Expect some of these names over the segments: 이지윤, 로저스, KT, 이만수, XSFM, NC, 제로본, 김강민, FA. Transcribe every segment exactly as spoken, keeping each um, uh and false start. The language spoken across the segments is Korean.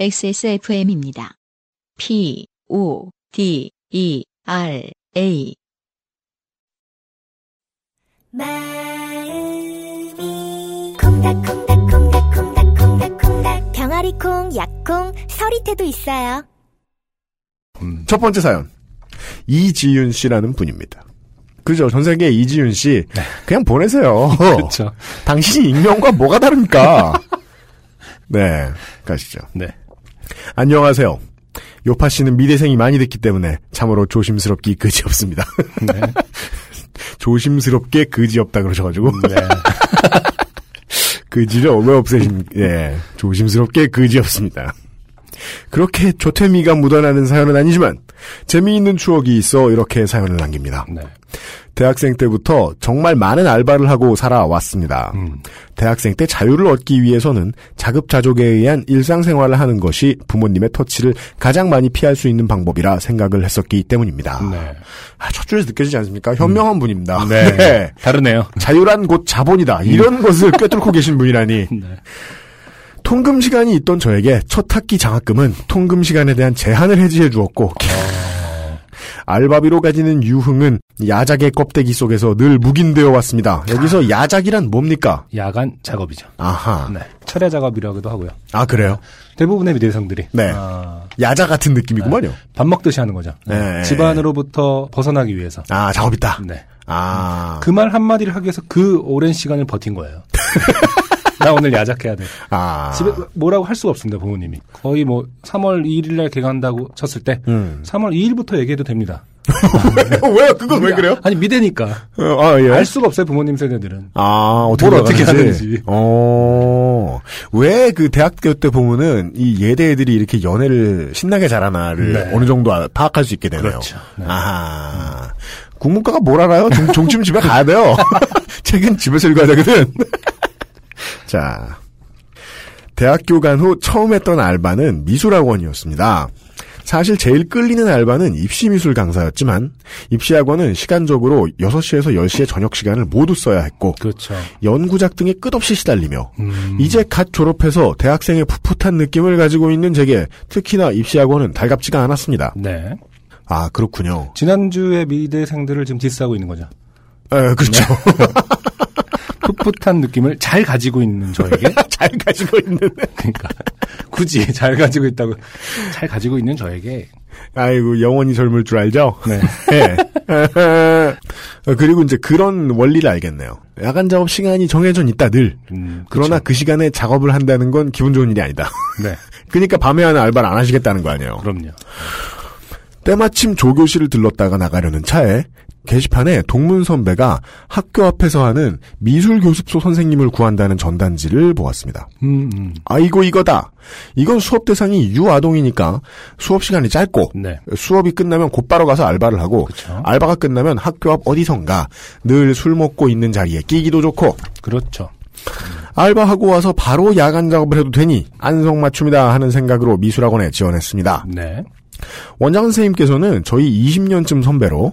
엑스에스에프엠입니다. 피 오 디 이 알 에이 마음이 콩닥콩닥콩닥콩닥콩닥 병아리콩, 약콩, 서리태도 있어요. 음, 첫 번째 사연 이지윤 씨라는 분입니다. 그죠? 전 세계 이지윤 씨 그냥 보내세요. 그렇죠. 당신이 익명과 뭐가 다릅니까? 네, 가시죠. 네. 안녕하세요. 요파 씨는 미대생이 많이 됐기 때문에 참으로 조심스럽기 그지없습니다. 네. 조심스럽게 그지없다 그러셔가지고. 네. 그지를 왜 없애신? 예, 조심스럽게 그지없습니다. 그렇게 조태미가 묻어나는 사연은 아니지만 재미있는 추억이 있어 이렇게 사연을 남깁니다. 네. 대학생 때부터 정말 많은 알바를 하고 살아왔습니다. 음. 대학생 때 자유를 얻기 위해서는 자급자족에 의한 일상생활을 하는 것이 부모님의 터치를 가장 많이 피할 수 있는 방법이라 생각을 했었기 때문입니다. 네. 아, 첫 줄에서 느껴지지 않습니까? 현명한 음. 분입니다. 네. 네. 다르네요. 자유란 곧 자본이다. 이런 음. 것을 꿰뚫고 계신 분이라니. 네. 통금 시간이 있던 저에게 첫 학기 장학금은 통금 시간에 대한 제한을 해지해 주었고 어... 알바비로 가지는 유흥은 야작의 껍데기 속에서 늘 묵인되어 왔습니다. 여기서 야작이란 뭡니까? 야간 작업이죠. 아하. 네. 철야 작업이라고도 하고요. 아, 그래요? 대부분의 미대생들이. 네. 아... 야자 같은 느낌이구만요. 네. 밥 먹듯이 하는 거죠. 네. 네. 집안으로부터 벗어나기 위해서. 아, 작업 있다. 네. 아. 그 말 한마디를 하기 위해서 그 오랜 시간을 버틴 거예요. 나 오늘 야작해야 돼. 아. 집에 뭐라고 할 수가 없습니다, 부모님이. 거의 뭐, 삼월 이일날 개강한다고 쳤을 때, 음. 삼월 이일부터 얘기해도 됩니다. 왜요? 왜요? 그건 왜 그래요? 아니, 미대니까. 어, 아, 예. 알 수가 없어요, 부모님 세대들은. 아, 어떻게 뭘 어떻게 하는지. 어. 왜 그 대학교 때 보면은, 이 예대 애들이 이렇게 연애를 신나게 잘하나를 네. 어느 정도 파악할 수 있게 되네요. 그렇죠. 네. 아하. 음. 국문과가 뭘 알아요? 종, 종침 집에 가야 돼요. 책은 집에서 읽어야 되거든. 자, 대학교 간 후 처음 했던 알바는 미술학원이었습니다. 사실 제일 끌리는 알바는 입시미술 강사였지만 입시학원은 시간적으로 여섯 시에서 열 시의 저녁 시간을 모두 써야 했고 그렇죠. 연구작 등에 끝없이 시달리며 음. 이제 갓 졸업해서 대학생의 풋풋한 느낌을 가지고 있는 제게 특히나 입시학원은 달갑지가 않았습니다. 네. 아, 그렇군요. 지난주에 미대생들을 지금 디스하고 있는 거죠. 에, 그렇죠. 네. 풋풋한 느낌을 잘 가지고 있는 저에게 잘 가지고 있는 그러니까 굳이 잘 가지고 있다고 잘 가지고 있는 저에게 아이고 영원히 젊을 줄 알죠? 네. 네. 그리고 이제 그런 원리를 알겠네요. 야간 작업 시간이 정해져 있다 늘. 음, 그러나 그 시간에 작업을 한다는 건 기분 좋은 일이 아니다. 네. 그러니까 밤에 하는 알바를 안 하시겠다는 거 아니에요? 그럼요. 때마침 조교실을 들렀다가 나가려는 차에 게시판에 동문 선배가 학교 앞에서 하는 미술교습소 선생님을 구한다는 전단지를 보았습니다. 음, 음. 아이고 이거다. 이건 수업 대상이 유아동이니까 수업시간이 짧고 네. 수업이 끝나면 곧바로 가서 알바를 하고 그쵸. 알바가 끝나면 학교 앞 어디선가 늘 술 먹고 있는 자리에 끼기도 좋고 그렇죠. 음. 알바하고 와서 바로 야간 작업을 해도 되니 안성맞춤이다 하는 생각으로 미술학원에 지원했습니다. 네. 원장 선생님께서는 저희 이십 년쯤 선배로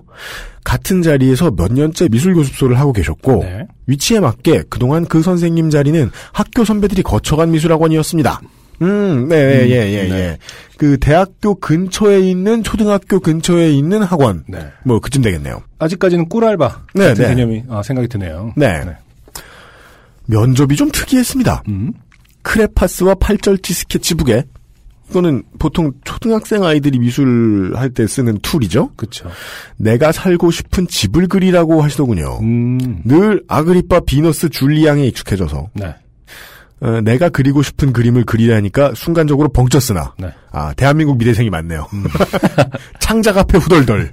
같은 자리에서 몇 년째 미술교습소를 하고 계셨고 네. 위치에 맞게 그동안 그 선생님 자리는 학교 선배들이 거쳐간 미술학원이었습니다. 음, 네, 음, 예, 예, 네. 예. 그 대학교 근처에 있는 초등학교 근처에 있는 학원 네. 뭐 그쯤 되겠네요. 아직까지는 꿀알바 네, 같은 네. 개념이 아, 생각이 드네요. 네. 네. 면접이 좀 특이했습니다. 음? 크레파스와 팔절지 스케치북에 이거는 보통 초등학생 아이들이 미술할 때 쓰는 툴이죠. 그렇죠. 내가 살고 싶은 집을 그리라고 하시더군요. 음. 늘 아그리빠 비너스 줄리앙에 익숙해져서 네. 어, 내가 그리고 싶은 그림을 그리라니까 순간적으로 벙쪘으나 네. 아 대한민국 미대생이 많네요. 음. 창작 앞에 후덜덜.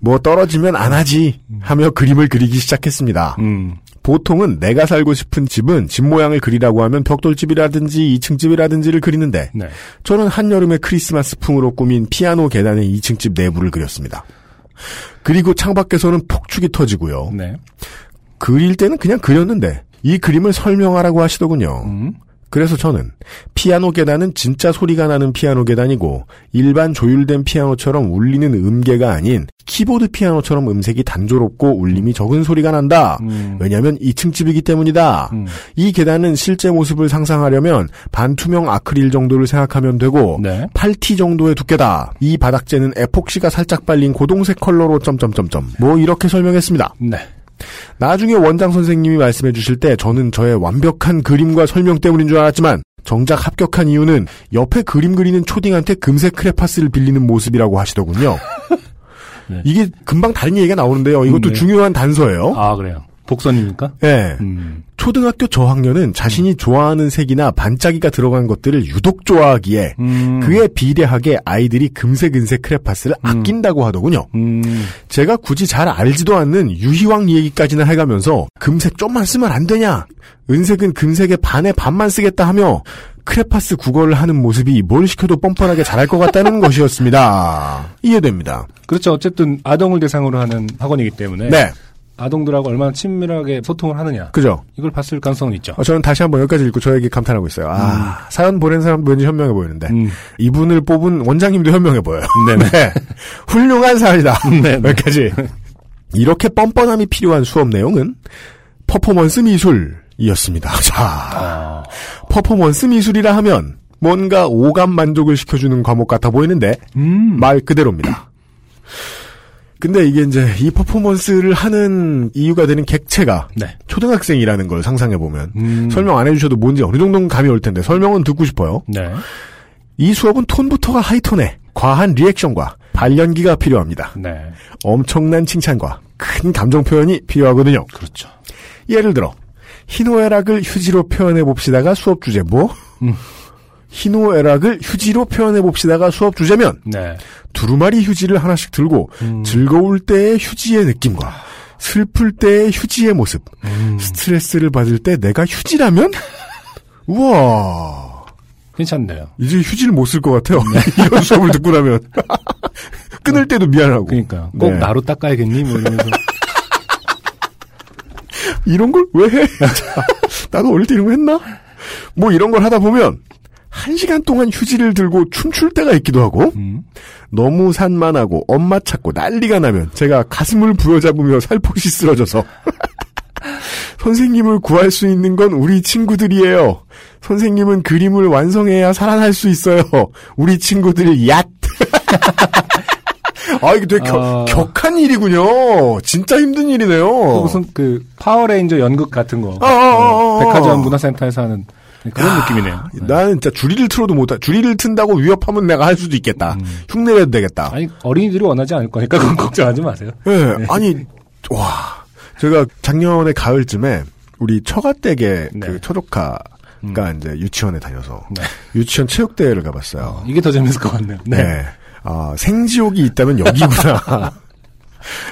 뭐 떨어지면 안 하지 하며 그림을 그리기 시작했습니다. 음. 보통은 내가 살고 싶은 집은 집 모양을 그리라고 하면 벽돌집이라든지 이층 집이라든지를 그리는데 네. 저는 한여름의 크리스마스 풍으로 꾸민 피아노 계단의 이층 집 내부를 그렸습니다. 그리고 창밖에서는 폭죽이 터지고요. 네. 그릴 때는 그냥 그렸는데 이 그림을 설명하라고 하시더군요. 음. 그래서 저는 피아노 계단은 진짜 소리가 나는 피아노 계단이고 일반 조율된 피아노처럼 울리는 음계가 아닌 키보드 피아노처럼 음색이 단조롭고 울림이 적은 소리가 난다. 음. 왜냐하면 이층 집이기 때문이다. 음. 이 계단은 실제 모습을 상상하려면 반투명 아크릴 정도를 생각하면 되고 네. 팔 티 정도의 두께다. 이 바닥재는 에폭시가 살짝 발린 고동색 컬러로 점점점점 뭐 이렇게 설명했습니다. 네. 나중에 원장 선생님이 말씀해 주실 때 저는 저의 완벽한 그림과 설명 때문인 줄 알았지만 정작 합격한 이유는 옆에 그림 그리는 초딩한테 금색 크레파스를 빌리는 모습이라고 하시더군요. 네. 이게 금방 다른 얘기가 나오는데요. 이것도 음, 네. 중요한 단서예요. 아 그래요? 복선입니까? 네. 음. 초등학교 저학년은 자신이 음. 좋아하는 색이나 반짝이가 들어간 것들을 유독 좋아하기에 음. 그에 비례하게 아이들이 금색, 은색 크레파스를 음. 아낀다고 하더군요. 음. 제가 굳이 잘 알지도 않는 유희왕 얘기까지나 해가면서 금색 좀만 쓰면 안 되냐? 은색은 금색의 반의 반만 쓰겠다 하며 크레파스 국어를 하는 모습이 뭘 시켜도 뻔뻔하게 잘할 것 같다는 것이었습니다. 이해됩니다. 그렇죠. 어쨌든 아동을 대상으로 하는 학원이기 때문에 네. 아동들하고 얼마나 친밀하게 소통을 하느냐. 그죠. 이걸 봤을 가능성은 있죠. 어, 저는 다시 한번 여기까지 읽고 저에게 감탄하고 있어요. 아, 음. 사연 보낸 사람도 왠지 현명해 보이는데. 음. 이분을 뽑은 원장님도 현명해 보여요. 네네. 네. 훌륭한 사연이다. 네네. 여기까지. 이렇게 뻔뻔함이 필요한 수업 내용은 퍼포먼스 미술이었습니다. 자. 아. 퍼포먼스 미술이라 하면 뭔가 오감 만족을 시켜주는 과목 같아 보이는데, 음. 말 그대로입니다. 근데 이게 이제 이 퍼포먼스를 하는 이유가 되는 객체가 네. 초등학생이라는 걸 상상해보면 음. 설명 안 해주셔도 뭔지 어느 정도는 감이 올 텐데 설명은 듣고 싶어요. 네. 이 수업은 톤부터가 하이톤에 과한 리액션과 발연기가 필요합니다. 네. 엄청난 칭찬과 큰 감정 표현이 필요하거든요. 그렇죠. 예를 들어 희노애락을 휴지로 표현해봅시다가 수업 주제 뭐? 음. 희노애락을 휴지로 표현해봅시다가 수업 주제면 네. 두루마리 휴지를 하나씩 들고 음. 즐거울 때의 휴지의 느낌과 슬플 때의 휴지의 모습 음. 스트레스를 받을 때 내가 휴지라면? 우와 괜찮네요. 이제 휴지를 못 쓸 것 같아요. 네. 이런 수업을 듣고 나면 끊을 때도 미안하고 그러니까 꼭 네. 나로 닦아야겠니? 뭐 이러면서 이런 걸 왜 해? 나도 어릴 때 이런 거 했나? 뭐 이런 걸 하다 보면 한 시간 동안 휴지를 들고 춤출 때가 있기도 하고 음. 너무 산만하고 엄마 찾고 난리가 나면 제가 가슴을 부여잡으며 살포시 쓰러져서 선생님을 구할 수 있는 건 우리 친구들이에요. 선생님은 그림을 완성해야 살아날 수 있어요. 우리 친구들 얏. 아 이게 되게 겨, 어... 격한 일이군요. 진짜 힘든 일이네요. 그 무슨 그 파워레인저 연극 같은 거 아, 아, 아, 아, 백화점 문화센터에서 하는. 그런 아, 느낌이네요. 나는 진짜 주리를 틀어도 못하, 주리를 튼다고 위협하면 내가 할 수도 있겠다. 음. 흉내내도 되겠다. 아니, 어린이들이 원하지 않을 거니까 그건 걱정하지 마세요. 네, 네. 아니, 와. 제가 작년에 가을쯤에 우리 처가댁에 네. 그 처조카가 음. 이제 유치원에 다녀서 네. 유치원 체육대회를 가봤어요. 어, 이게 더 재밌을 것 같네요. 네. 네. 아, 생지옥이 있다면 여기구나.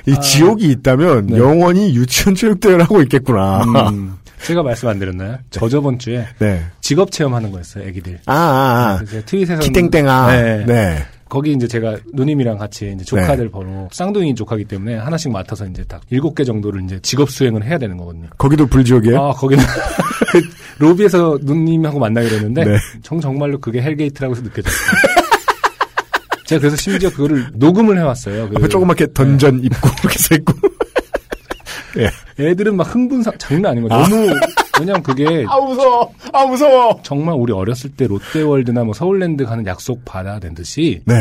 이 아, 지옥이 있다면 네. 영원히 유치원 체육대회를 하고 있겠구나. 음. 제가 말씀 안 드렸나요? 저 저번 주에 네. 직업 체험하는 거였어요, 애기들. 아, 아, 아. 트윗에서 기땡땡아. 네. 네. 거기 이제 제가 누님이랑 같이 이제 조카들 네. 번호 쌍둥이 조카기 때문에 하나씩 맡아서 이제 딱 일곱 개 정도를 이제 직업 수행을 해야 되는 거거든요. 거기도 불지옥이에요? 아, 거기는 로비에서 누님하고 만나기로 했는데 네. 정 정말로 그게 헬게이트라고 해서 느껴졌어요. 제가 그래서 심지어 그거를 녹음을 해왔어요. 그, 앞에 조그맣게 던전 네. 입고 이렇게 입고. 예. 애들은 막 흥분 상 장난 아닌 거죠. 아. 너무 왜냐면 그게 아 무서워, 아 무서워. 정말 우리 어렸을 때 롯데월드나 뭐 서울랜드 가는 약속 받아낸 듯이 네.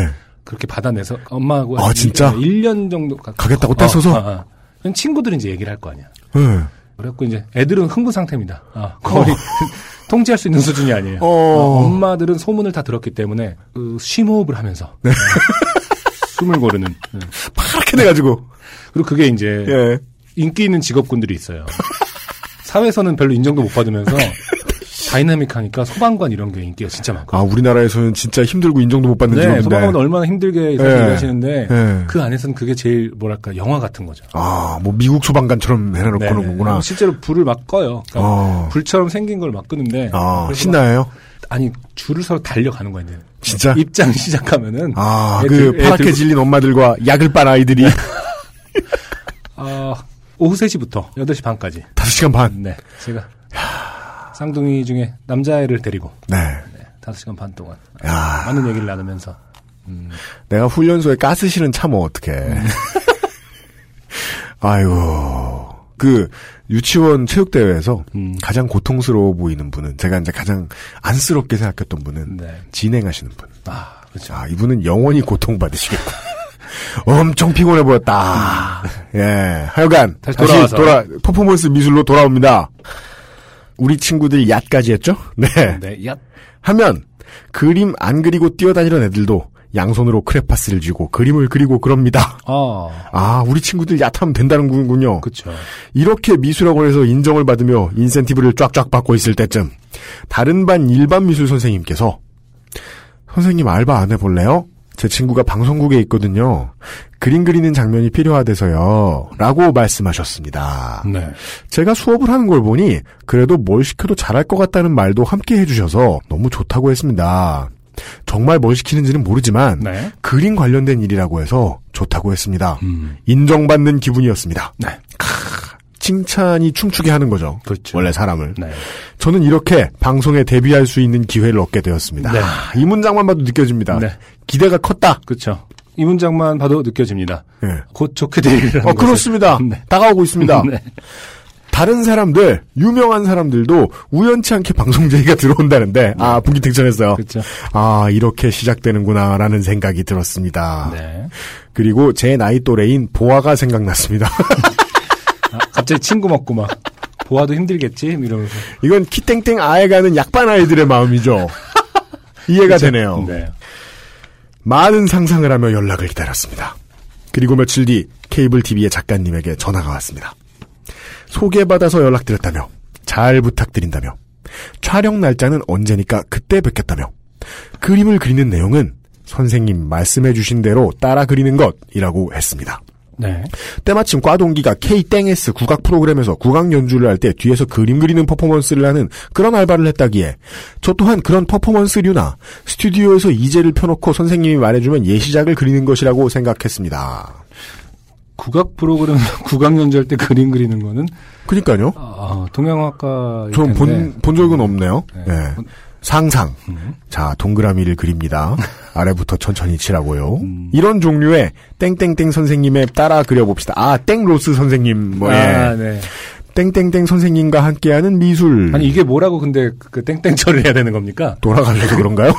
그렇게 받아내서 엄마하고 아 진짜 일 년 정도 가, 가겠다고 떼서서 어, 어, 어. 친구들이 이제 얘기를 할 거 아니야. 네. 그래갖고 이제 애들은 흥분 상태입니다. 아, 거의 어. 통제할 수 있는 수준이 아니에요. 어. 어, 엄마들은 소문을 다 들었기 때문에 그 심호흡을 하면서 네. 숨을 고르는 네. 파랗게 돼가지고 그리고 그게 이제. 예. 인기 있는 직업군들이 있어요. 사회에서는 별로 인정도 못 받으면서 다이나믹하니까 소방관 이런 게 인기가 진짜 많고. 아 우리나라에서는 진짜 힘들고 인정도 못 받는 네, 직업인데. 소방관은 얼마나 힘들게 일하시는데 네, 네. 그 안에서는 그게 제일 뭐랄까 영화 같은 거죠. 아, 뭐 미국 소방관처럼 해놓고 네, 그런 거구나. 실제로 불을 막 꺼요. 그러니까 어. 불처럼 생긴 걸 막 끄는데. 아, 신나요? 아니 줄을 서로 달려가는 거야 이제. 진짜? 입장 시작하면은. 아, 애들, 그 파랗게 애들... 질린 엄마들과 약을 빤 아이들이. 아. 오후 세 시부터 여덟 시 반까지. 다섯 시간 반? 네. 제가. 하... 쌍둥이 중에 남자애를 데리고 네. 네, 다섯 시간 반 동안 야. 많은 얘기를 나누면서 음. 내가 훈련소에 가스 실은 참어 어떡해. 음. 아이고 그 유치원 체육대회에서 음. 가장 고통스러워 보이는 분은 제가 이제 가장 안쓰럽게 생각했던 분은 네. 진행하시는 분. 아, 그렇죠. 아, 이분은 영원히 고통받으시겠고. 엄청 피곤해 보였다. 예, 하여간 다시, 다시 돌아 퍼포먼스 미술로 돌아옵니다. 우리 친구들 얏까지 했죠? 네. 네, 얏. 하면 그림 안 그리고 뛰어다니는 애들도 양손으로 크레파스를 쥐고 그림을 그리고 그럽니다. 어. 아, 우리 친구들 얏하면 된다는군요. 그렇죠. 이렇게 미술학원에서 인정을 받으며 인센티브를 쫙쫙 받고 있을 때쯤 다른 반 일반 미술 선생님께서 선생님 알바 안 해볼래요? 제 친구가 방송국에 있거든요. 그림 그리는 장면이 필요하대서요. 라고 말씀하셨습니다. 네. 제가 수업을 하는 걸 보니 그래도 뭘 시켜도 잘할 것 같다는 말도 함께 해주셔서 너무 좋다고 했습니다. 정말 뭘 시키는지는 모르지만 네. 그림 관련된 일이라고 해서 좋다고 했습니다. 음. 인정받는 기분이었습니다. 네. 캬, 칭찬이 춤추게 하는 거죠. 그렇죠. 원래 사람을. 네. 저는 이렇게 방송에 데뷔할 수 있는 기회를 얻게 되었습니다. 네. 아, 이 문장만 봐도 느껴집니다. 네. 기대가 컸다. 그렇죠. 이 문장만 봐도 느껴집니다. 네. 곧 좋게 되리라는 어, 그렇습니다. 네. 다가오고 있습니다. 네. 다른 사람들, 유명한 사람들도 우연치 않게 방송 제의가 들어온다는데 네. 아, 분기 등전했어요. 그렇죠. 아, 이렇게 시작되는구나라는 생각이 들었습니다. 네. 그리고 제 나이 또래인 보아가 생각났습니다. 아, 갑자기 친구 먹고 막 보아도 힘들겠지? 이러면서. 이건 키땡땡 아에 가는 약반 아이들의 마음이죠. 이해가 그쵸? 되네요. 네. 많은 상상을 하며 연락을 기다렸습니다. 그리고 며칠 뒤 케이블 티비의 작가님에게 전화가 왔습니다. 소개받아서 연락드렸다며 잘 부탁드린다며 촬영 날짜는 언제니까 그때 뵙겠다며 그림을 그리는 내용은 선생님 말씀해 주신 대로 따라 그리는 것이라고 했습니다. 네. 때마침 과 동기가 K-땡에스 국악 프로그램에서 국악 연주를 할 때 뒤에서 그림 그리는 퍼포먼스를 하는 그런 알바를 했다기에 저 또한 그런 퍼포먼스류나 스튜디오에서 이제를 펴놓고 선생님이 말해주면 예시작을 그리는 것이라고 생각했습니다. 국악 프로그램 국악 연주할 때 그림 그리는 거는 그러니까요. 아, 동양학과 전 본 본 적은 없네요. 네. 네. 상상. 음. 자, 동그라미를 그립니다. 아래부터 천천히 치라고요. 음. 이런 종류의 땡땡땡 선생님의 따라 그려봅시다. 아, 땡로스 선생님. 뭐, 예. 아, 네. 땡땡땡 선생님과 함께하는 미술. 아니, 이게 뭐라고 근데 그 땡땡 처리를 해야 되는 겁니까? 돌아가려고 그런가요?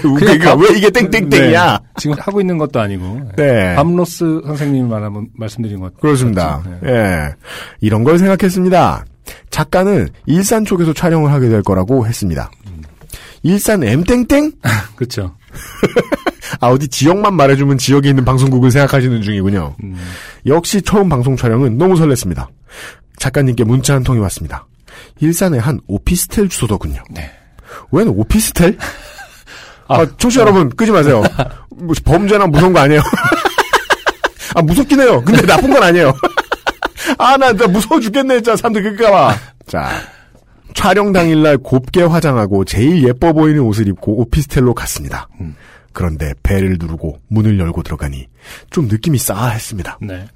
왜, 우리가, 왜 이게 땡땡땡이야? 네. 지금 하고 있는 것도 아니고. 네. 밤로스 선생님이 말씀드린 것. 그렇습니다. 예. 네. 네. 이런 걸 생각했습니다. 작가는 일산 쪽에서 촬영을 하게 될 거라고 했습니다. 일산 M땡땡? 그렇죠. 아, 어디 지역만 말해주면 지역에 있는 방송국을 생각하시는 중이군요. 음. 역시 처음 방송 촬영은 너무 설렜습니다. 작가님께 문자 한 통이 왔습니다. 일산의 한 오피스텔 주소더군요. 네. 웬 오피스텔? 아, 아, 청취자 어. 여러분 끄지 마세요. 뭐, 범죄나 무서운 거 아니에요. 아, 무섭긴 해요. 근데 나쁜 건 아니에요. 아, 나, 나 무서워 죽겠네. 진짜 사람들 그럴까 봐. 자. 촬영 당일날 곱게 화장하고 제일 예뻐 보이는 옷을 입고 오피스텔로 갔습니다. 음. 그런데 벨을 누르고 문을 열고 들어가니 좀 느낌이 싸했습니다. 네.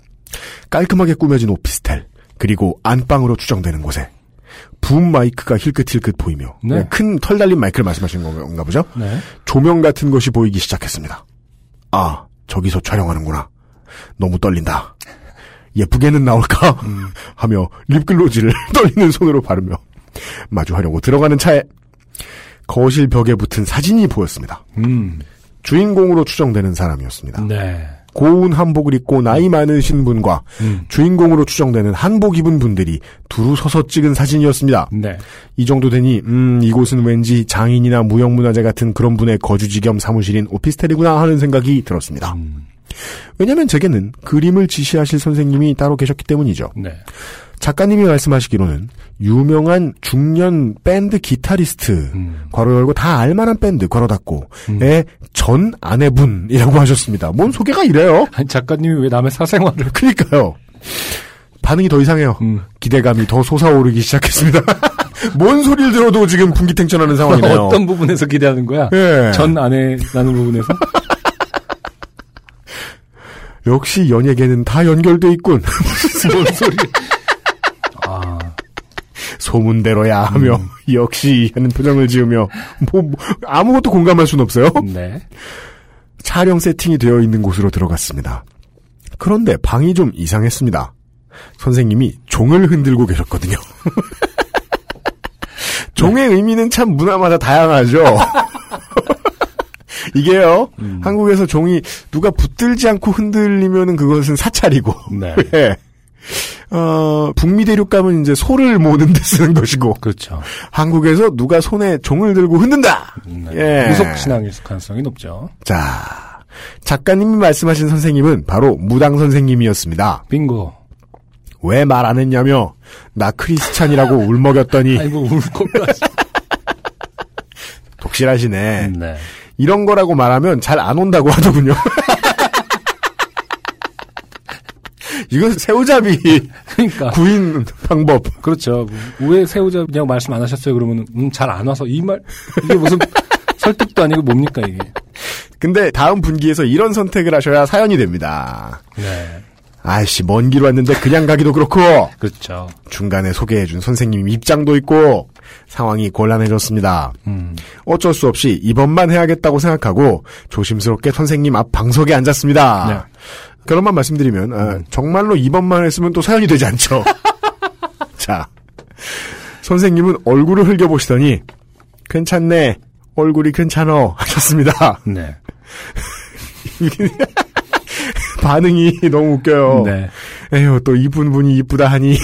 깔끔하게 꾸며진 오피스텔 그리고 안방으로 추정되는 곳에 붐 마이크가 힐끗힐끗 보이며 네. 큰 털 달린 마이크를 말씀하시는 건가 보죠? 네. 조명 같은 것이 보이기 시작했습니다. 아, 저기서 촬영하는구나. 너무 떨린다. 예쁘게는 나올까? 음. 하며 립글로즈를 떨리는 손으로 바르며 마주하려고 들어가는 차에 거실 벽에 붙은 사진이 보였습니다. 음. 주인공으로 추정되는 사람이었습니다. 네. 고운 한복을 입고 나이 많으신 분과 음. 주인공으로 추정되는 한복 입은 분들이 두루 서서 찍은 사진이었습니다. 네. 이 정도 되니 음, 이곳은 왠지 장인이나 무형문화재 같은 그런 분의 거주지 겸 사무실인 오피스텔이구나 하는 생각이 들었습니다. 음. 왜냐하면 제게는 그림을 지시하실 선생님이 따로 계셨기 때문이죠. 네. 작가님이 말씀하시기로는 유명한 중년 밴드 기타리스트 음. 괄호 열고 다 알만한 밴드 괄호 닫고의 음. 전 아내분이라고 하셨습니다. 뭔 소개가 이래요? 아니, 작가님이 왜 남의 사생활을. 그러니까요. 반응이 더 이상해요. 음. 기대감이 더 솟아오르기 시작했습니다. 뭔 소리를 들어도 지금 분기탱천하는 상황이네요. 어떤 부분에서 기대하는 거야? 예. 전 아내라는 부분에서? 역시 연예계는 다 연결돼 있군. 무슨 소리. 소문대로야 하며 음. 역시 하는 표정을 지으며 뭐, 뭐 아무것도 공감할 순 없어요. 네. 촬영 세팅이 되어 있는 곳으로 들어갔습니다. 그런데 방이 좀 이상했습니다. 선생님이 종을 흔들고 계셨거든요. 종의 네. 의미는 참 문화마다 다양하죠. 이게요. 음. 한국에서 종이 누가 붙들지 않고 흔들리면은 그것은 사찰이고. 네. 예. 어, 북미 대륙 가면 이제 소를 모는 데 쓰는 것이고. 그렇죠. 한국에서 누가 손에 종을 들고 흔든다. 네. 예. 무속 신앙일 가능성이 높죠. 자. 작가님이 말씀하신 선생님은 바로 무당 선생님이었습니다. 빙고. 왜 말 안 했냐며 나 크리스찬이라고 울먹였더니 아이고 울컥까지 독실하시네. 네. 이런 거라고 말하면 잘 안 온다고 하더군요. 이건 새우잡이 그러니까. 구인 방법. 그렇죠. 왜 새우잡이냐고 말씀 안 하셨어요? 그러면 음, 잘 안 와서 이 말 이게 무슨 설득도 아니고 뭡니까 이게. 근데 다음 분기에서 이런 선택을 하셔야 사연이 됩니다. 네. 아이씨 먼 길 왔는데 그냥 가기도 그렇고 그렇죠. 중간에 소개해준 선생님 입장도 있고 상황이 곤란해졌습니다. 음. 어쩔 수 없이 이번만 해야겠다고 생각하고 조심스럽게 선생님 앞 방석에 앉았습니다. 네. 결론만 말씀드리면 음. 아, 정말로 이번만 했으면 또 사연이 되지 않죠. 자, 선생님은 얼굴을 흘겨보시더니 괜찮네 얼굴이 괜찮어 하셨습니다. 네. 반응이 너무 웃겨요. 네. 에휴, 또 이쁜 분이 이쁘다 하니.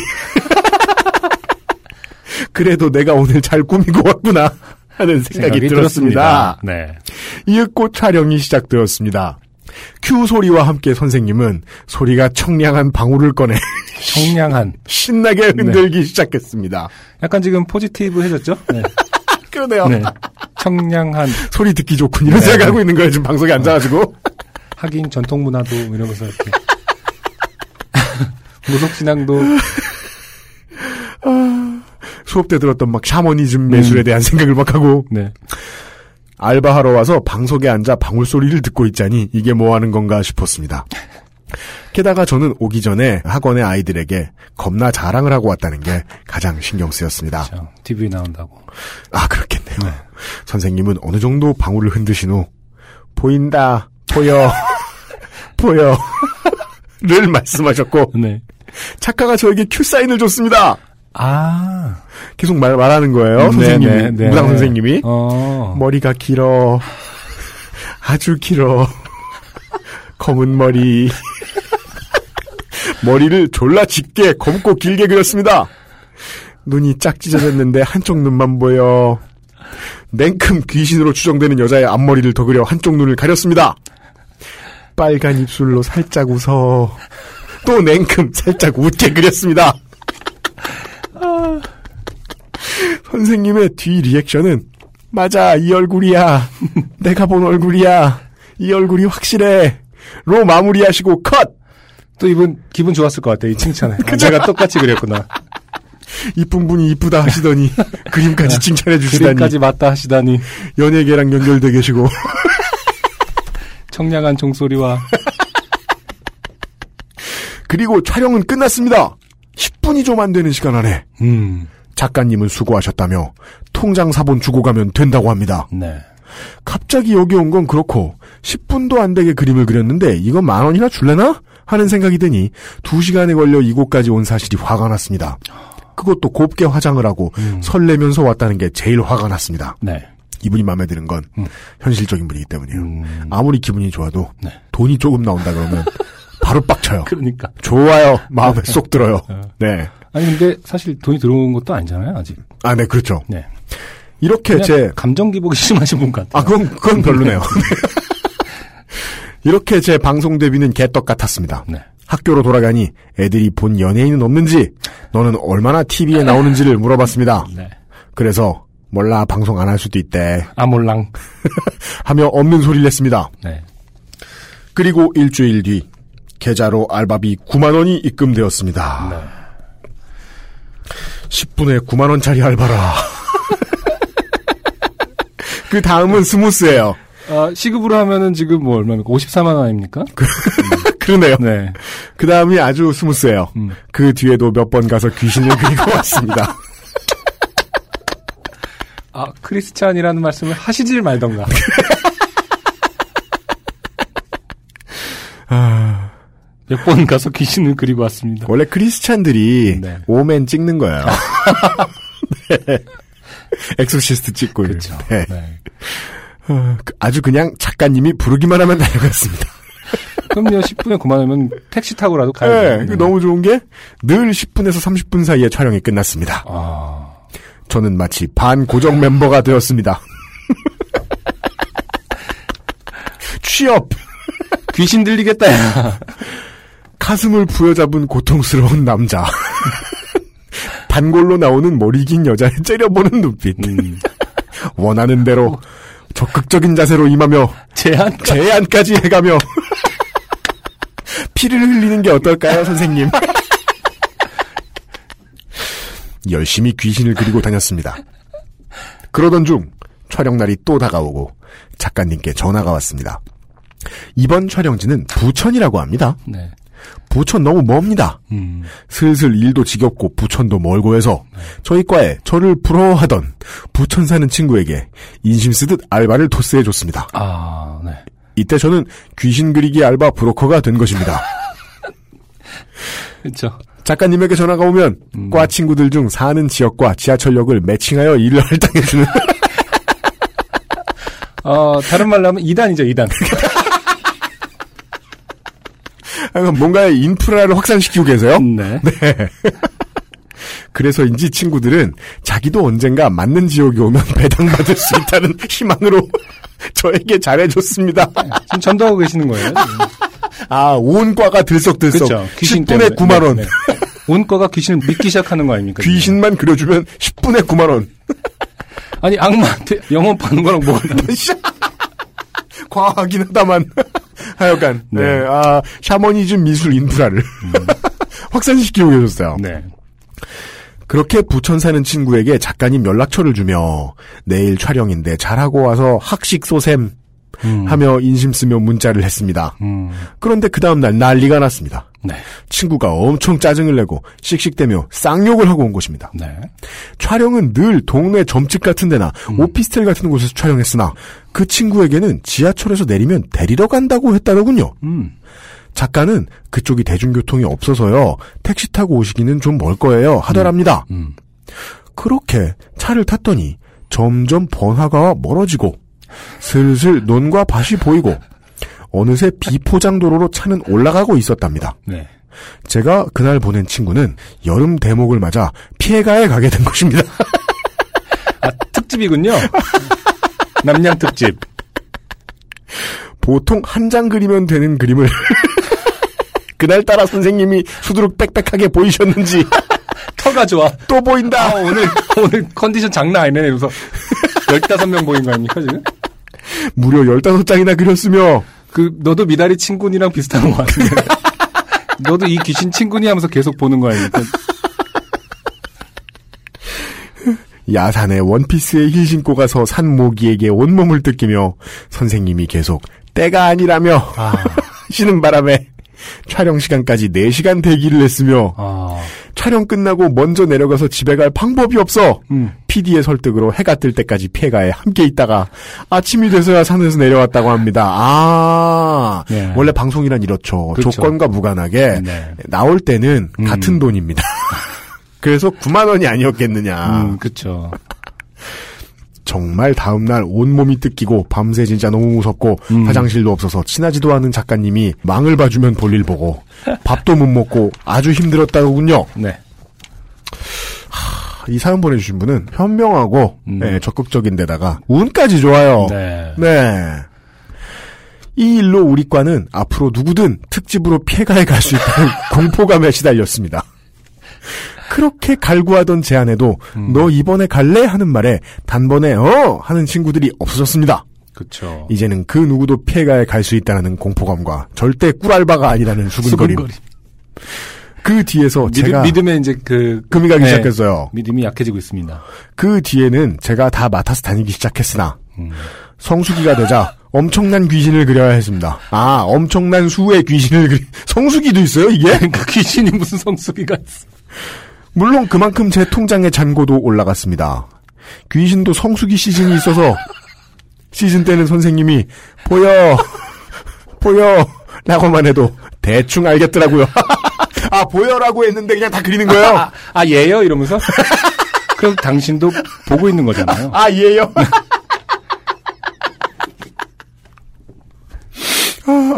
그래도 내가 오늘 잘 꾸미고 왔구나 하는 생각이, 생각이 들었습니다. 들었습니다. 네. 이윽고 촬영이 시작되었습니다. 큐 소리와 함께 선생님은 소리가 청량한 방울을 꺼내. 청량한. 신나게 흔들기 네. 시작했습니다. 약간 지금 포지티브해졌죠? 네. 그러네요. 네. 청량한. 소리 듣기 좋군. 이런 네. 생각하고 있는 거예요. 지금 방송에 앉아가지고. 하긴 전통 문화도 이런 것을 이렇게 무속 신앙도 수업 때 들었던 막 샤머니즘 예술에 음. 대한 생각을 막 하고 네. 알바하러 와서 방석에 앉아 방울 소리를 듣고 있자니 이게 뭐 하는 건가 싶었습니다. 게다가 저는 오기 전에 학원의 아이들에게 겁나 자랑을 하고 왔다는 게 가장 신경 쓰였습니다. 그렇죠. 티비에 나온다고. 아 그렇겠네요. 네. 선생님은 어느 정도 방울을 흔드신 후 보인다. 보여, 보여, 를 말씀하셨고, 네. 작가가 저에게 큐 사인을 줬습니다. 아. 계속 말, 말하는 거예요, 음, 선생님이. 네, 네. 무당 선생님이. 어. 머리가 길어. 아주 길어. 검은 머리. 머리를 졸라 짙게, 검고 길게 그렸습니다. 눈이 짝 찢어졌는데 한쪽 눈만 보여. 냉큼 귀신으로 추정되는 여자의 앞머리를 더 그려 한쪽 눈을 가렸습니다. 빨간 입술로 살짝 웃어. 또 냉큼 살짝 웃게 그렸습니다. 아... 선생님의 뒤 리액션은 맞아 이 얼굴이야. 내가 본 얼굴이야. 이 얼굴이 확실해. 로 마무리하시고 컷. 또 이분 기분 좋았을 것 같아. 이 칭찬에. 아, 내가 똑같이 그렸구나. 이쁜 분이 이쁘다 하시더니 그림까지 칭찬해 주시다니. 그림까지 맞다 하시다니. 연예계랑 연결돼 계시고. 청량한 종소리와. 그리고 촬영은 끝났습니다. 십 분이 좀 안 되는 시간 안에 음. 작가님은 수고하셨다며 통장 사본 주고 가면 된다고 합니다. 네. 갑자기 여기 온 건 그렇고 십 분도 안 되게 그림을 그렸는데 이거 만 원이나 줄래나? 하는 생각이 드니 두 시간에 걸려 이곳까지 온 사실이 화가 났습니다. 그것도 곱게 화장을 하고 음. 설레면서 왔다는 게 제일 화가 났습니다. 네. 이분이 마음에 드는 건 음. 현실적인 분이기 때문이에요. 음. 아무리 기분이 좋아도 네. 돈이 조금 나온다 그러면 바로 빡쳐요. 그러니까. 좋아요. 마음에 쏙 들어요. 네. 아니 근데 사실 돈이 들어온 것도 아니잖아요. 아직. 아, 네. 그렇죠. 네. 이렇게 제 감정 기복이 심하신 분 같아요. 아, 그건 그건 별로네요. 이렇게 제 방송 데뷔는 개떡 같았습니다. 네. 학교로 돌아가니 애들이 본 연예인은 없는지 너는 얼마나 티비에 나오는지를 물어봤습니다. 네. 그래서 몰라 방송 안 할 수도 있대. 아 몰랑 하며 없는 소리를 냈습니다. 네. 그리고 일주일 뒤 계좌로 알바비 구만 원이 입금되었습니다. 네. 십 분에 구만 원짜리 알바라. 그 다음은 스무스예요. 아, 시급으로 하면은 지금 뭐 얼마입니까? 오십사만 원 아닙니까? 그러네요. 네. 그 다음이 아주 스무스해요. 음. 그 뒤에도 몇 번 가서 귀신을 그리고 왔습니다. 아, 크리스찬이라는 말씀을 하시질 말던가. 아, 몇 번 가서 귀신을 그리고 왔습니다. 원래 크리스찬들이 네. 오맨 찍는 거야. 네. 엑소시스트 찍고. 그렇죠. 네. 네. 어, 아주 그냥 작가님이 부르기만 하면 달려갔습니다. 그럼요. 십 분에 그만하면 택시 타고라도 가야 돼요. 네. 너무 좋은 게 늘 십 분에서 삼십 분 사이에 촬영이 끝났습니다. 아... 저는 마치 반 고정 멤버가 되었습니다. 취업! 귀신 들리겠다. 야. 가슴을 부여잡은 고통스러운 남자. 단골로 나오는 머리 긴 여자를 째려보는 눈빛. 음. 원하는 대로 적극적인 자세로 임하며 제안까지, 제안까지 해가며 피를 흘리는 게 어떨까요, 선생님? 열심히 귀신을 그리고 다녔습니다. 그러던 중 촬영날이 또 다가오고 작가님께 전화가 왔습니다. 이번 촬영지는 부천이라고 합니다. 네. 부천 너무 멉니다. 음. 슬슬 일도 지겹고 부천도 멀고 해서 네. 저희 과에 저를 부러워하던 부천 사는 친구에게 인심 쓰듯 알바를 토스해줬습니다. 아, 네. 이때 저는 귀신 그리기 알바 브로커가 된 것입니다. 그렇죠. 작가님에게 전화가 오면 음. 과 친구들 중 사는 지역과 지하철역을 매칭하여 일을 할당해주는. 어, 다른 말로 하면 이단이죠, 이단. 뭔가의 인프라를 확산시키고 계세요? 네. 네. 그래서인지 친구들은 자기도 언젠가 맞는 지역이 오면 배당받을 수 있다는 희망으로 저에게 잘해줬습니다. 지금 전도하고 계시는 거예요? 아, 온 과가 들썩들썩. 그렇죠. 귀신 때문에. 십 분에 구만 원. 네, 네. 온 과가 귀신을 믿기 시작하는 거 아닙니까? 귀신만 그려주면 십 분에 구만 원. 아니, 악마한테 영혼 파는 거랑 뭐가 과하긴 하다만. 하여간, 네. 네, 아, 샤머니즘 미술 인프라를 음. 확산시키고 계셨어요. 네. 그렇게 부천 사는 친구에게 작가님 연락처를 주며 내일 촬영인데 잘하고 와서 학식 쏘셈 음. 하며 인심 쓰며 문자를 했습니다. 음. 그런데 그 다음날 난리가 났습니다. 네. 친구가 엄청 짜증을 내고 씩씩대며 쌍욕을 하고 온 것입니다. 네. 촬영은 늘 동네 점집 같은 데나 음. 오피스텔 같은 곳에서 촬영했으나 그 친구에게는 지하철에서 내리면 데리러 간다고 했다더군요. 음. 작가는 그쪽이 대중교통이 없어서요. 택시 타고 오시기는 좀 멀 거예요 하더랍니다. 음. 음. 그렇게 차를 탔더니 점점 번화가와 멀어지고 슬슬 논과 밭이 보이고 어느새 비포장도로로 차는 올라가고 있었답니다. 네. 제가 그날 보낸 친구는 여름 대목을 맞아 피해가에 가게 된 것입니다. 아, 특집이군요. 남양 특집. 보통 한 장 그리면 되는 그림을 그날따라 선생님이 수두룩 빽빽하게 보이셨는지 터가 좋아. 또 보인다. 아, 오늘 오늘 컨디션 장난 아니네. 그래서 열다섯 명 보인 거 아닙니까 지금? 무려 열다섯 장이나 그렸으며 그 너도 미다리 친구니랑 비슷한 거 같은데 너도 이 귀신 친구니 하면서 계속 보는 거 아닙니까? 야산에 원피스에 힐 신고 가서 산모기에게 온몸을 뜯기며 선생님이 계속 때가 아니라며 아. 쉬는 바람에 촬영 시간까지 네 시간 대기를 했으며 아. 촬영 끝나고 먼저 내려가서 집에 갈 방법이 없어 음. 피디의 설득으로 해가 뜰 때까지 피해가에 함께 있다가 아침이 돼서야 산에서 내려왔다고 합니다. 아 네. 원래 방송이란 이렇죠. 그렇죠. 조건과 무관하게 네. 나올 때는 음. 같은 돈입니다. 그래서 구만 원이 아니었겠느냐. 음, 그렇죠. 정말 다음날 온몸이 뜯기고 밤새 진짜 너무 무섭고 음. 화장실도 없어서 친하지도 않은 작가님이 망을 봐주면 볼일 보고 밥도 못 먹고 아주 힘들었다더군요. 네. 하, 이 사연 보내주신 분은 현명하고 음. 네, 적극적인 데다가 운까지 좋아요. 네. 네. 이 일로 우리 과는 앞으로 누구든 특집으로 피해가에 갈 수 있다는 공포감에 시달렸습니다. 그렇게 갈구하던 제안에도 음. 너 이번에 갈래? 하는 말에 단번에 어! 하는 친구들이 없어졌습니다. 그쵸. 이제는 그 누구도 피해가에 갈 수 있다는 공포감과 절대 꿀알바가 아니라는 수근거림. 수근거림. 그 뒤에서 믿음, 제가 믿음에 이제 그 금이 가기 네, 시작했어요. 믿음이 약해지고 있습니다. 그 뒤에는 제가 다 맡아서 다니기 시작했으나 음. 성수기가 되자 엄청난 귀신을 그려야 했습니다. 아, 엄청난 수의 귀신을 그리 성수기도 있어요, 이게? 귀신이 무슨 성수기가 있어. 물론 그만큼 제 통장의 잔고도 올라갔습니다. 귀신도 성수기 시즌이 있어서 시즌 때는 선생님이 보여 보여 라고만 해도 대충 알겠더라고요. 아 보여라고 했는데 그냥 다 그리는 거예요. 아, 아, 아 예요 이러면서. 그럼 당신도 보고 있는 거잖아요. 아, 아 예요.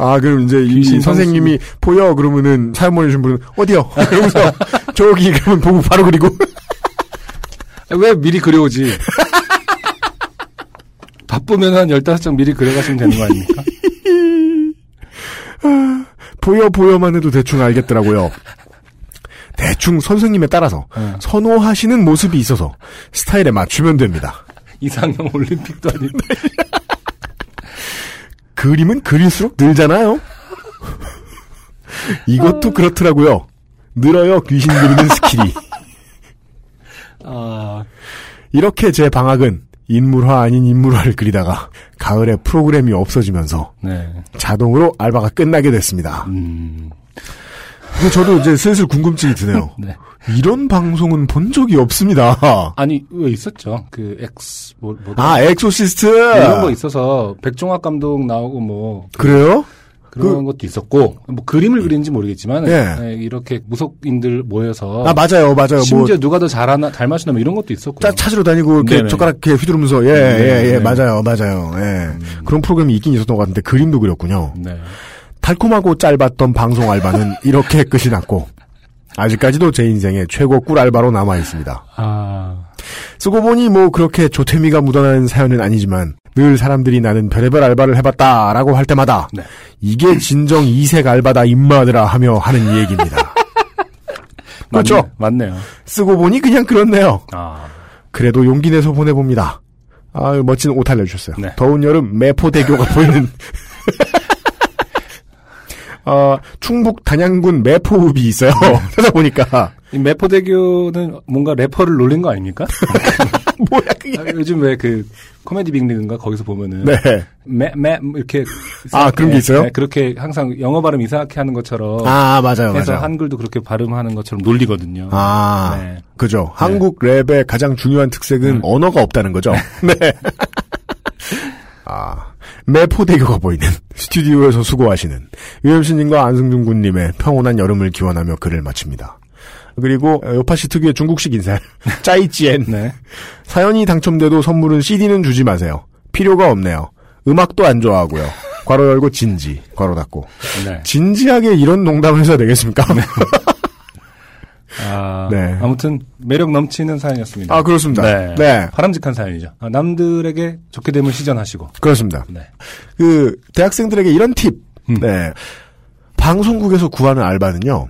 아, 그럼 이제 이 선수. 선생님이 보여 그러면은 사연 보내주신 분은 어디요? 그러면서 저기 그러면 보고 바로 그리고. 왜 미리 그려오지? 바쁘면 한 열다섯 장 미리 그려가시면 되는 거 아닙니까? 보여 보여만 해도 대충 알겠더라고요. 대충 선생님에 따라서 네. 선호하시는 모습이 있어서 스타일에 맞추면 됩니다. 이상형 올림픽도 아닌데. 그림은 그릴수록 늘잖아요. 이것도 그렇더라고요. 늘어요, 귀신 그리는 스킬이. 아... 이렇게 제 방학은 인물화 아닌 인물화를 그리다가 가을에 프로그램이 없어지면서 네. 자동으로 알바가 끝나게 됐습니다. 음... 저도 이제 슬슬 궁금증이 드네요. 네. 이런 방송은 본 적이 없습니다. 아니, 왜 있었죠? 그, 엑스, 뭐, 뭐. 아, 엑소시스트! 네, 이런 거 있어서, 백종학 감독 나오고 뭐. 그래요? 그런 그, 것도 있었고, 뭐, 그림을 그리는지 모르겠지만, 네. 네, 이렇게 무속인들 모여서. 아, 맞아요, 맞아요. 심지어 뭐, 누가 더 잘하나, 잘 마시나, 뭐 이런 것도 있었고. 딱 찾으러 다니고, 이렇게 네네. 젓가락 이렇게 휘두르면서, 예, 네네. 예, 예, 맞아요, 맞아요. 예. 음. 그런 프로그램이 있긴 있었던 것 같은데, 그림도 그렸군요. 네. 달콤하고 짧았던 방송 알바는 이렇게 끝이 났고 아직까지도 제 인생의 최고 꿀 알바로 남아있습니다. 아... 쓰고 보니 뭐 그렇게 조태미가 묻어나는 사연은 아니지만 늘 사람들이 나는 별의별 알바를 해봤다라고 할 때마다 네. 이게 진정 이색 알바다 임마하더라 하며 하는 얘기입니다. 그렇죠? 맞네요. 쓰고 보니 그냥 그렇네요. 아... 그래도 용기 내서 보내봅니다. 아유, 멋진 옷 알려주셨어요. 네. 더운 여름 매포대교가 보이는... 어, 충북 단양군 매포읍이 있어요. 찾아보니까. 이 매포대교는 뭔가 래퍼를 놀린 거 아닙니까? 뭐야, 그게. 아, 요즘 왜 그, 코미디 빅리그인가? 거기서 보면은. 네. 매, 매, 이렇게. 아, 그런 게 있어요? 네, 그렇게 항상 영어 발음 이상하게 하는 것처럼. 아, 맞아요, 그래서 맞아요. 한글도 그렇게 발음하는 것처럼 놀리거든요. 아. 네. 그죠. 네. 한국 랩의 가장 중요한 특색은 음. 언어가 없다는 거죠. 네. 아. 매포대교가 보이는 스튜디오에서 수고하시는 유엠씨님과 안승준 군님의 평온한 여름을 기원하며 글을 마칩니다. 그리고 요팟시 특유의 중국식 인사 짜이지엔 네. 사연이 당첨돼도 선물은 씨디는 주지 마세요. 필요가 없네요. 음악도 안 좋아하고요. 괄호 열고 진지 괄호 닫고 네. 진지하게 이런 농담을 해서 되겠습니까? 네. 아, 네. 아무튼 매력 넘치는 사연이었습니다. 아 그렇습니다. 네, 네. 바람직한 사연이죠. 아, 남들에게 좋게 됨을 시전하시고 그렇습니다. 네. 그 대학생들에게 이런 팁. 음. 네. 방송국에서 구하는 알바는요.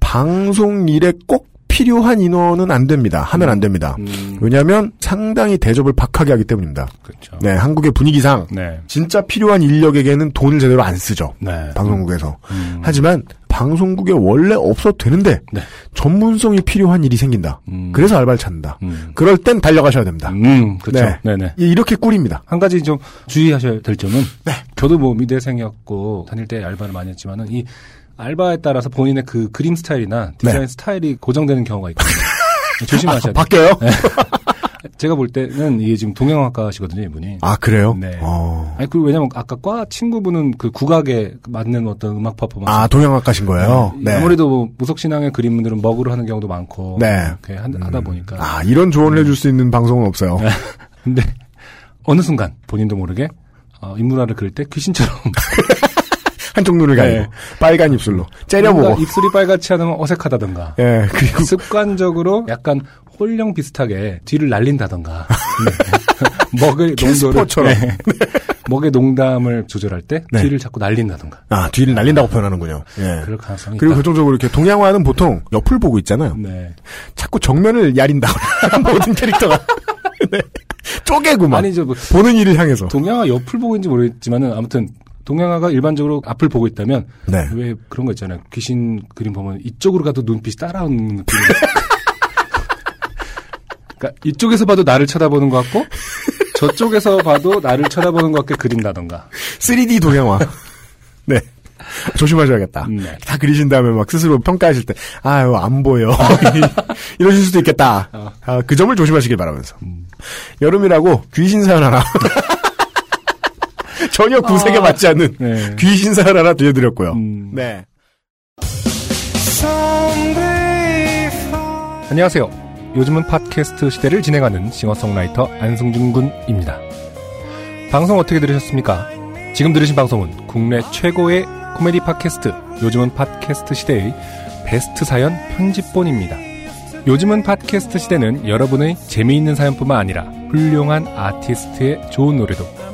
방송 일에 꼭 필요한 인원은 안 됩니다. 하면 안 됩니다. 음. 왜냐하면 상당히 대접을 박하게 하기 때문입니다. 그렇죠. 네, 한국의 분위기상 네. 진짜 필요한 인력에게는 돈을 제대로 안 쓰죠. 네. 방송국에서. 음. 하지만 방송국에 원래 없어도 되는데 네. 전문성이 필요한 일이 생긴다. 음. 그래서 알바를 찾는다. 음. 그럴 땐 달려가셔야 됩니다. 음, 그렇죠. 네. 네네. 이렇게 꿀입니다. 한 가지 좀 주의하셔야 될 점은 네. 저도 뭐 미대생이었고 다닐 때 알바를 많이 했지만은 이 알바에 따라서 본인의 그 그림 스타일이나 디자인 네. 스타일이 고정되는 경우가 있거든요. 조심하셔야 아, 돼요. 바뀌어요? 네. 제가 볼 때는 이게 지금 동양학과시거든요, 이분이. 아, 그래요? 네. 어. 아니, 그리고 왜냐면 아까 과 친구분은 그 국악에 맞는 어떤 음악 퍼포먼스. 아, 동양학과신 거예요? 네. 네. 아무래도 뭐 무속신앙의 그림들은 먹으로 하는 경우도 많고. 네. 이렇게 음. 하다 보니까. 아, 이런 조언을 음. 해줄 수 있는 방송은 없어요. 네. 근데 어느 순간 본인도 모르게 어, 인물화를 그릴 때 귀신처럼. 한쪽 눈을 가리고 네. 빨간 입술로 째려보고 입술이 빨갛지 않으면 어색하다던가 예 네, 그리고 습관적으로 약간 홀령 비슷하게 뒤를 날린다던가 네. 먹의 농도를 네. 먹의 농담을 조절할 때 네. 뒤를 자꾸 날린다던가 아 뒤를 날린다고 표현하는군요 예 네. 그럴 가능성이 그리고 있다. 결정적으로 이렇게 동양화는 보통 옆을 보고 있잖아요 네 자꾸 정면을 야린다 모든 캐릭터가 네. 쪼개구만 아니죠 뭐, 보는 이를 향해서 동양화 옆을 보고 있는지 모르겠지만은 아무튼 동양화가 일반적으로 앞을 보고 있다면 네. 왜 그런 거 있잖아요. 귀신 그림 보면 이쪽으로 가도 눈빛이 따라오는 느낌. 그러니까 이쪽에서 봐도 나를 쳐다보는 것 같고 저쪽에서 봐도 나를 쳐다보는 것 같게 그린다던가. 쓰리디 동양화. 네. 조심하셔야겠다. 네. 다 그리신 다음에 막 스스로 평가하실 때 아유 안 보여 이러실 수도 있겠다. 어. 아, 그 점을 조심하시길 바라면서 음. 여름이라고 귀신 사연 하나 전혀 구색에 아. 맞지 않는 네. 귀신 사연 하나 들려드렸고요. 음. 네. 안녕하세요. 요즘은 팟캐스트 시대를 진행하는 싱어송라이터 안승준 군입니다. 방송 어떻게 들으셨습니까? 지금 들으신 방송은 국내 최고의 코미디 팟캐스트 요즘은 팟캐스트 시대의 베스트 사연 편집본입니다. 요즘은 팟캐스트 시대는 여러분의 재미있는 사연뿐만 아니라 훌륭한 아티스트의 좋은 노래도